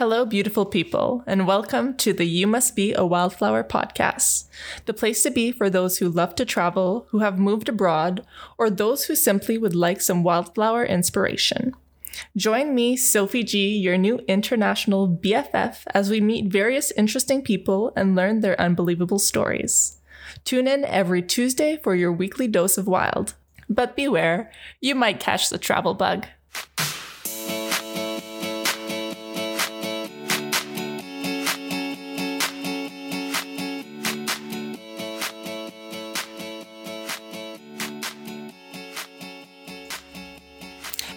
Hello, beautiful people, and welcome to the You Must Be a Wildflower podcast, the place to be for those who love to travel, who have moved abroad, or those who simply would like some wildflower inspiration. Join me, Sophie G, your new international BFF, as we meet various interesting people and learn their unbelievable stories. Tune in every Tuesday for your weekly dose of wild. But beware, you might catch the travel bug.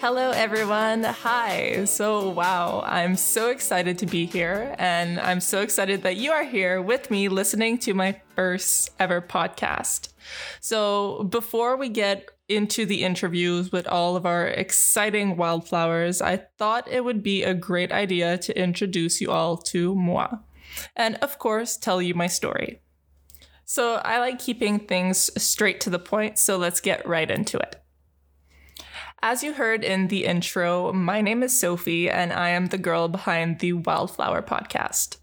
Hello, everyone. Hi. So, wow, I'm so excited to be here. And I'm so excited that you are here with me listening to my first ever podcast. So before we get into the interviews with all of our exciting wildflowers, I thought it would be a great idea to introduce you all to moi. And of course, tell you my story. So I like keeping things straight to the point. So let's get right into it. As you heard in the intro, my name is Sophie, and I am the girl behind the Wildflower podcast.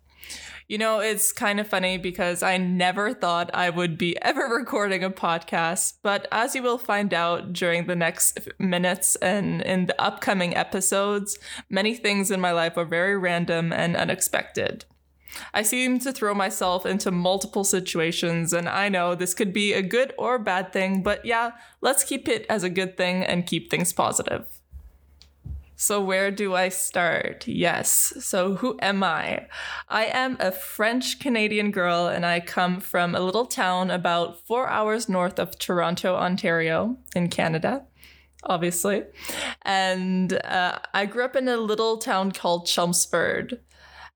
You know, it's kind of funny because I never thought I would be ever recording a podcast, but as you will find out during the next minutes and in the upcoming episodes, many things in my life are very random and unexpected. I seem to throw myself into multiple situations, and I know this could be a good or bad thing, but yeah, let's keep it as a good thing and keep things positive. So where do I start? Yes. So who am I? I am a French-Canadian girl, and I come from a little town about 4 hours north of Toronto, Ontario, in Canada. Obviously. And I grew up in a little town called Chelmsford.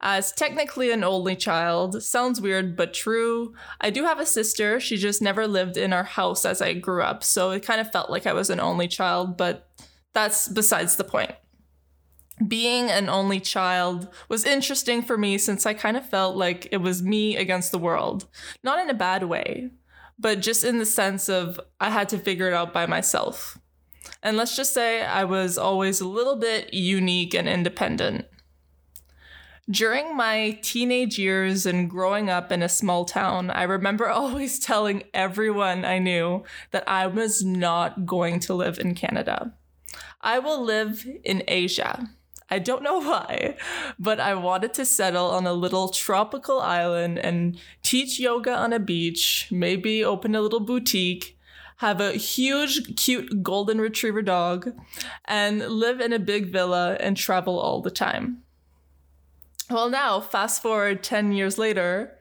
As technically an only child, sounds weird, but true. I do have a sister. She just never lived in our house as I grew up. So it kind of felt like I was an only child, but that's besides the point. Being an only child was interesting for me since I kind of felt like it was me against the world. Not in a bad way, but just in the sense of I had to figure it out by myself. And let's just say I was always a little bit unique and independent. During my teenage years and growing up in a small town, I remember always telling everyone I knew that I was not going to live in Canada. I will live in Asia. I don't know why, but I wanted to settle on a little tropical island and teach yoga on a beach, maybe open a little boutique, have a huge, cute golden retriever dog, and live in a big villa and travel all the time. Well, now, fast forward 10 years later,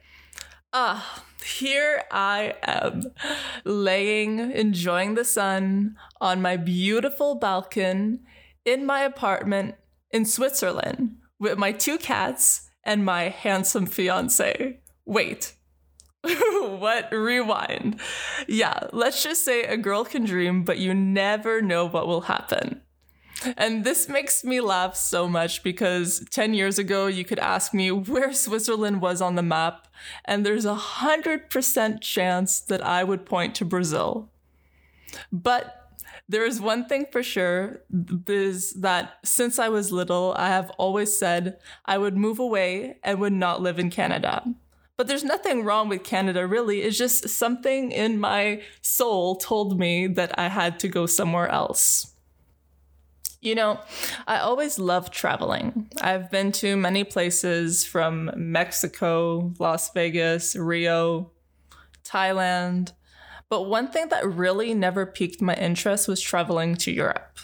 here I am, laying, enjoying the sun on my beautiful balcony in my apartment in Switzerland with my 2 cats and my handsome fiance. Wait, what? Rewind. Yeah, let's just say a girl can dream, but you never know what will happen. And this makes me laugh so much because 10 years ago, you could ask me where Switzerland was on the map, and there's 100% chance that I would point to Brazil. But there is one thing for sure, is that since I was little, I have always said I would move away and would not live in Canada. But there's nothing wrong with Canada, really. It's just something in my soul told me that I had to go somewhere else. You know, I always loved traveling. I've been to many places from Mexico, Las Vegas, Rio, Thailand. But one thing that really never piqued my interest was traveling to Europe.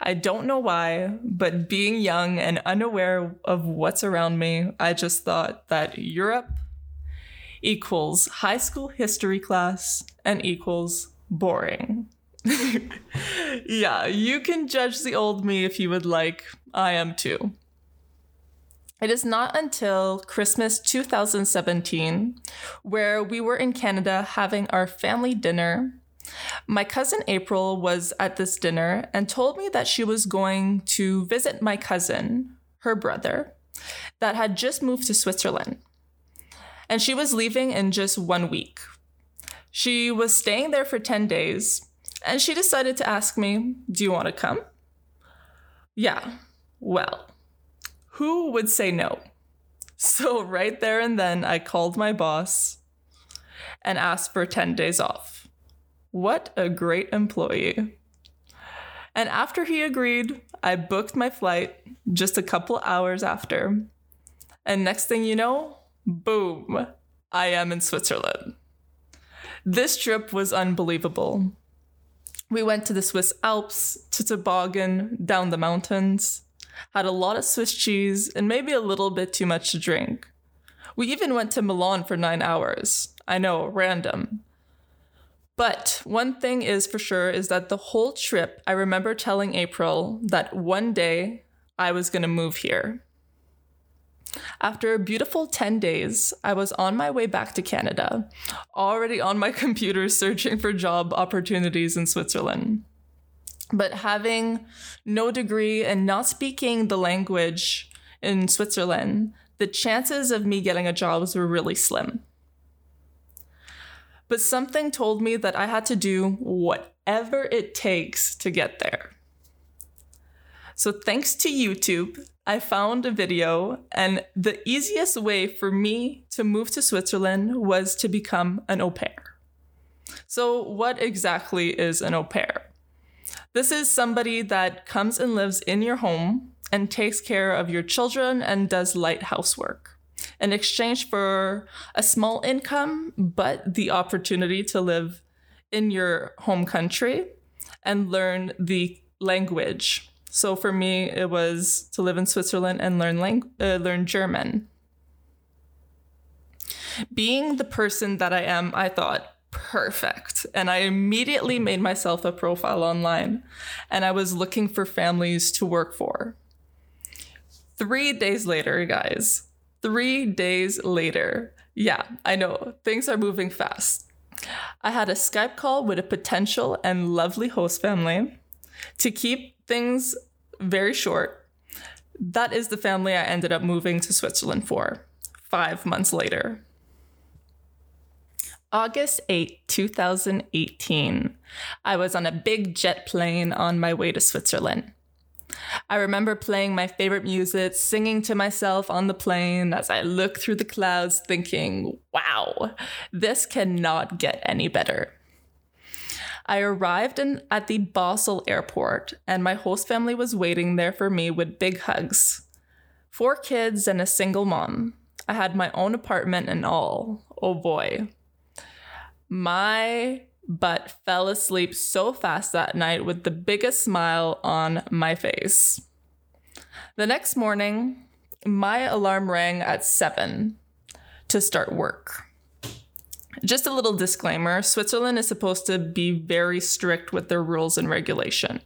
I don't know why, but being young and unaware of what's around me, I just thought that Europe equals high school history class and equals boring. Yeah, you can judge the old me if you would like. I am too. It is not until Christmas 2017, where we were in Canada having our family dinner. My cousin April was at this dinner and told me that she was going to visit my cousin, her brother, that had just moved to Switzerland. And she was leaving in just 1 week. She was staying there for 10 days. And she decided to ask me, do you want to come? Yeah, well, Who would say no? So right there and then, I called my boss and asked for 10 days off. What a great employee. And after he agreed, I booked my flight just a couple hours after. And next thing you know, boom, I am in Switzerland. This trip was unbelievable. We went to the Swiss Alps, to toboggan, down the mountains, had a lot of Swiss cheese, and maybe a little bit too much to drink. We even went to Milan for 9 hours. I know, random. But one thing is for sure is that the whole trip, I remember telling April that one day I was going to move here. After a beautiful 10 days, I was on my way back to Canada, already on my computer searching for job opportunities in Switzerland. But having no degree and not speaking the language in Switzerland, the chances of me getting a job were really slim. But something told me that I had to do whatever it takes to get there. So thanks to YouTube, I found a video, and the easiest way for me to move to Switzerland was to become an au pair. So what exactly is an au pair? This is somebody that comes and lives in your home and takes care of your children and does light housework, in exchange for a small income, but the opportunity to live in your home country and learn the language. So for me, it was to live in Switzerland and learn German. Being the person that I am, I thought, perfect. And I immediately made myself a profile online, and I was looking for families to work for. 3 days later, guys. 3 days later. Yeah, I know, things are moving fast. I had a Skype call with a potential and lovely host family. To keep things very short, that is the family I ended up moving to Switzerland for 5 months later. August 8, 2018. I was on a big jet plane on my way to Switzerland. I remember playing my favorite music, singing to myself on the plane as I looked through the clouds, thinking, wow, this cannot get any better. I arrived at the Basel airport, and my host family was waiting there for me with big hugs. 4 kids and a single mom. I had my own apartment and all. Oh boy. My butt fell asleep so fast that night with the biggest smile on my face. The next morning, my alarm rang at 7 to start work. Just a little disclaimer, Switzerland is supposed to be very strict with their rules and regulation.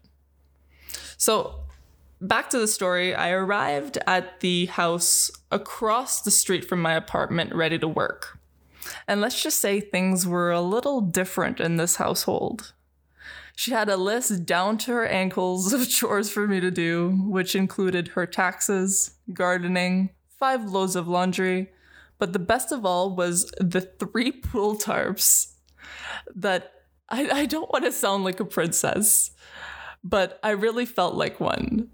So back to the story, I arrived at the house across the street from my apartment ready to work. And let's just say things were a little different in this household. She had a list down to her ankles of chores for me to do, which included her taxes, gardening, 5 loads of laundry, but the best of all was the 3 pool tarps that I don't want to sound like a princess, but I really felt like one.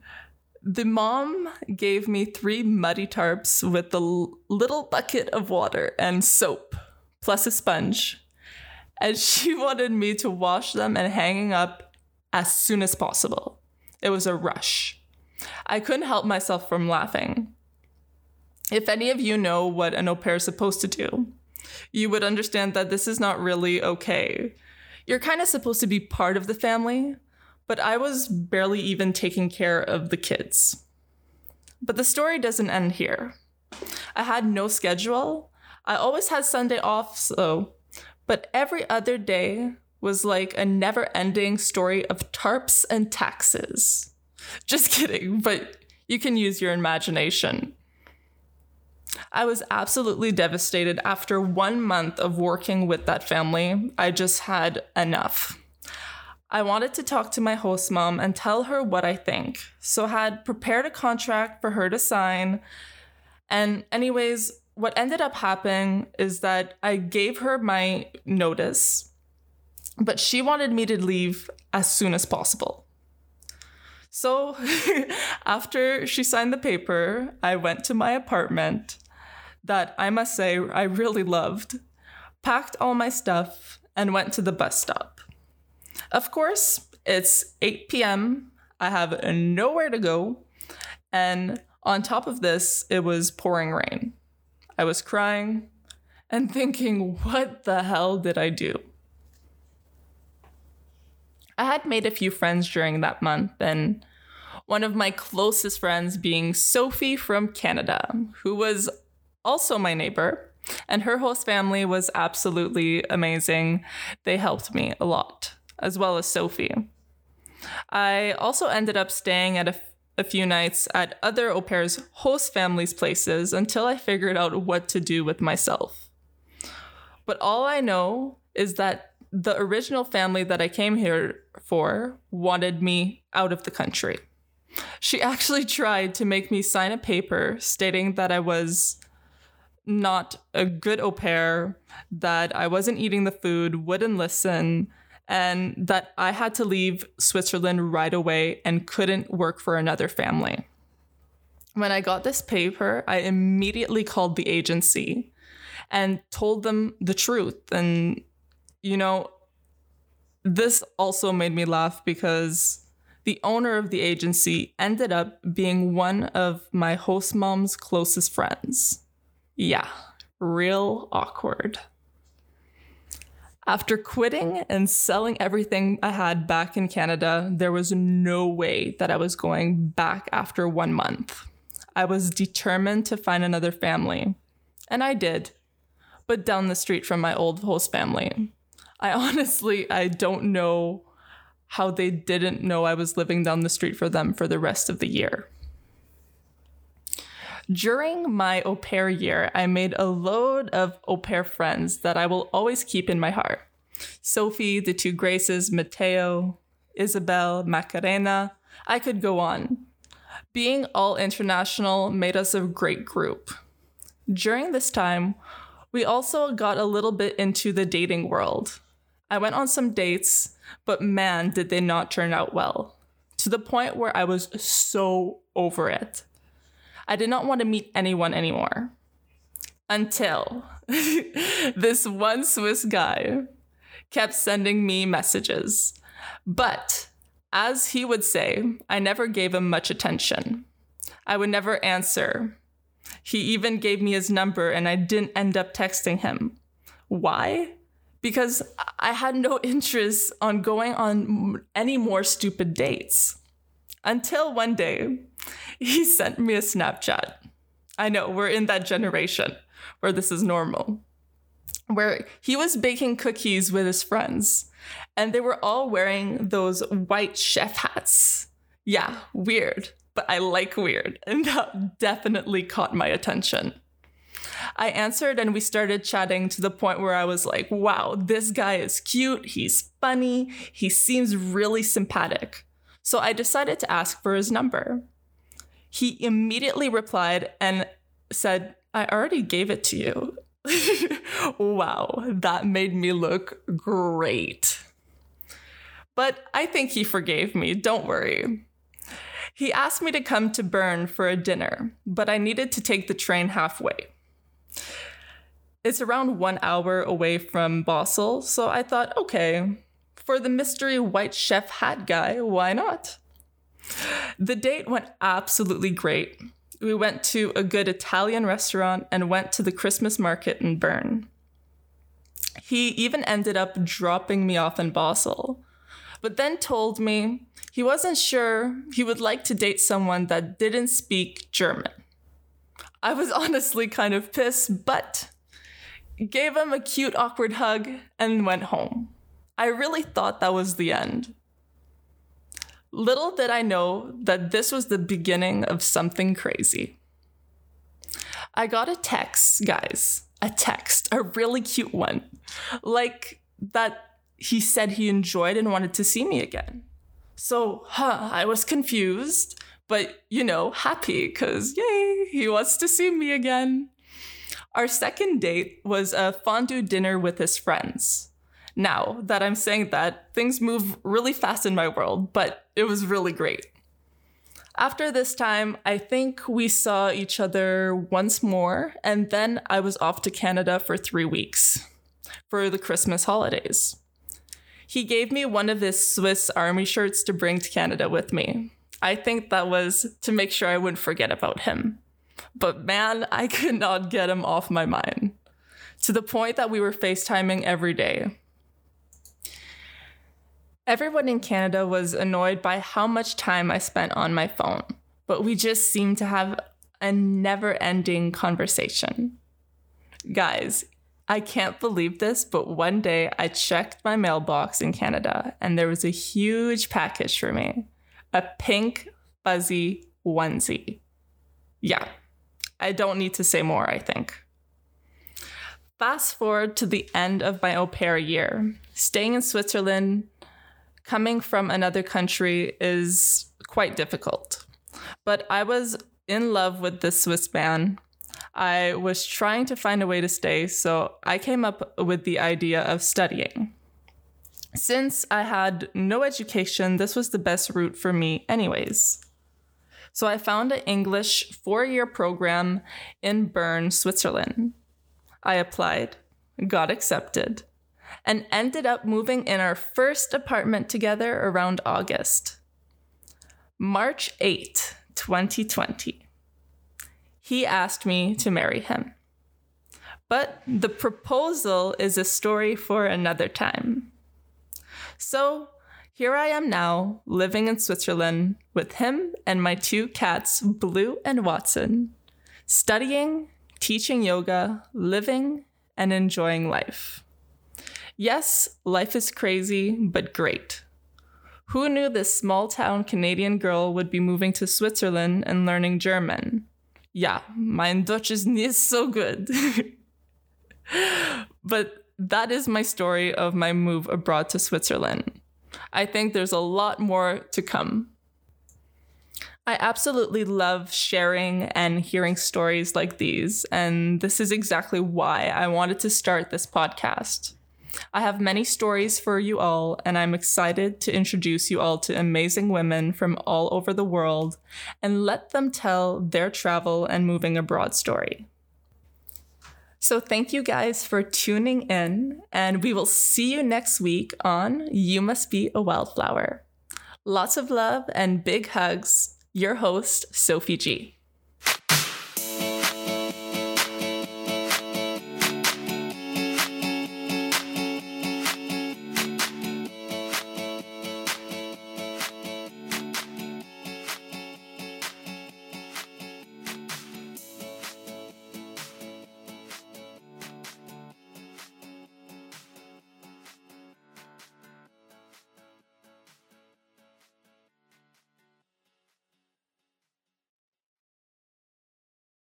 The mom gave me 3 muddy tarps with a little bucket of water and soap, plus a sponge. And she wanted me to wash them and hanging up as soon as possible. It was a rush. I couldn't help myself from laughing. If any of you know what an au pair is supposed to do, you would understand that this is not really okay. You're kind of supposed to be part of the family, but I was barely even taking care of the kids. But the story doesn't end here. I had no schedule. I always had Sunday off, but every other day was like a never-ending story of tarps and taxes. Just kidding, but you can use your imagination. I was absolutely devastated. After 1 month of working with that family, I just had enough. I wanted to talk to my host mom and tell her what I think, so I had prepared a contract for her to sign. And anyways, what ended up happening is that I gave her my notice, but she wanted me to leave as soon as possible. So after she signed the paper, I went to my apartment that I must say I really loved, packed all my stuff, and went to the bus stop. Of course, it's 8 p.m. I have nowhere to go. And on top of this, it was pouring rain. I was crying and thinking, what the hell did I do? I had made a few friends during that month, and one of my closest friends being Sophie from Canada, who was also my neighbor, and her host family was absolutely amazing. They helped me a lot, as well as Sophie. I also ended up staying at a few nights at other au pairs' host families' places until I figured out what to do with myself. But all I know is that the original family that I came here for wanted me out of the country. She actually tried to make me sign a paper stating that I was not a good au pair, that I wasn't eating the food, wouldn't listen, and that I had to leave Switzerland right away and couldn't work for another family. When I got this paper, I immediately called the agency and told them the truth. And, you know, this also made me laugh because the owner of the agency ended up being one of my host mom's closest friends. Yeah, real awkward. After quitting and selling everything I had back in Canada, there was no way that I was going back after 1 month. I was determined to find another family, and I did, but down the street from my old host family. I don't know how they didn't know I was living down the street for them for the rest of the year. During my au pair year, I made a load of au pair friends that I will always keep in my heart. Sophie, the two Graces, Matteo, Isabel, Macarena. I could go on. Being all international made us a great group. During this time, we also got a little bit into the dating world. I went on some dates, but man, did they not turn out well. To the point where I was so over it. I did not want to meet anyone anymore. Until this one Swiss guy kept sending me messages. But as he would say, I never gave him much attention. I would never answer. He even gave me his number and I didn't end up texting him. Why? Because I had no interest on going on any more stupid dates. Until one day, he sent me a Snapchat. I know, we're in that generation where this is normal. Where he was baking cookies with his friends, and they were all wearing those white chef hats. Yeah, weird, but I like weird, and that definitely caught my attention. I answered and we started chatting to the point where I was like, wow, this guy is cute, he's funny, he seems really sympathetic. So I decided to ask for his number. He immediately replied and said, I already gave it to you. Wow, that made me look great. But I think he forgave me, don't worry. He asked me to come to Bern for a dinner, but I needed to take the train halfway. It's around 1 hour away from Basel, so I thought, okay, for the mystery white chef hat guy, why not? The date went absolutely great. We went to a good Italian restaurant and went to the Christmas market in Bern. He even ended up dropping me off in Basel, but then told me he wasn't sure he would like to date someone that didn't speak German. I was honestly kind of pissed, but gave him a cute, awkward hug and went home. I really thought that was the end. Little did I know that this was the beginning of something crazy. I got a text, guys. A text. A really cute one. Like that he said he enjoyed and wanted to see me again. So, I was confused, but, you know, happy because, yay, he wants to see me again. Our second date was a fondue dinner with his friends. Now that I'm saying that, things move really fast in my world, but it was really great. After this time, I think we saw each other once more, and then I was off to Canada for 3 weeks for the Christmas holidays. He gave me one of his Swiss Army shirts to bring to Canada with me. I think that was to make sure I wouldn't forget about him. But man, I could not get him off my mind, to the point that we were FaceTiming every day. Everyone in Canada was annoyed by how much time I spent on my phone, but we just seemed to have a never-ending conversation. Guys, I can't believe this, but one day I checked my mailbox in Canada and there was a huge package for me. A pink, fuzzy onesie. Yeah, I don't need to say more, I think. Fast forward to the end of my au pair year. Staying in Switzerland, coming from another country is quite difficult. But I was in love with this Swiss man. I was trying to find a way to stay, so I came up with the idea of studying. Since I had no education, this was the best route for me anyways. So I found an English 4-year program in Bern, Switzerland. I applied, got accepted, and ended up moving in our first apartment together around August. March 8, 2020. He asked me to marry him. But the proposal is a story for another time. So here I am now, living in Switzerland with him and my 2 cats, Blue and Watson, studying, teaching yoga, living, and enjoying life. Yes, life is crazy, but great. Who knew this small-town Canadian girl would be moving to Switzerland and learning German? Ja, mein Deutsch ist nicht so good. But that is my story of my move abroad to Switzerland. I think there's a lot more to come. I absolutely love sharing and hearing stories like these, and this is exactly why I wanted to start this podcast. I have many stories for you all, and I'm excited to introduce you all to amazing women from all over the world and let them tell their travel and moving abroad story. So thank you guys for tuning in, and we will see you next week on You Must Be a Wildflower. Lots of love and big hugs. Your host, Sophie G.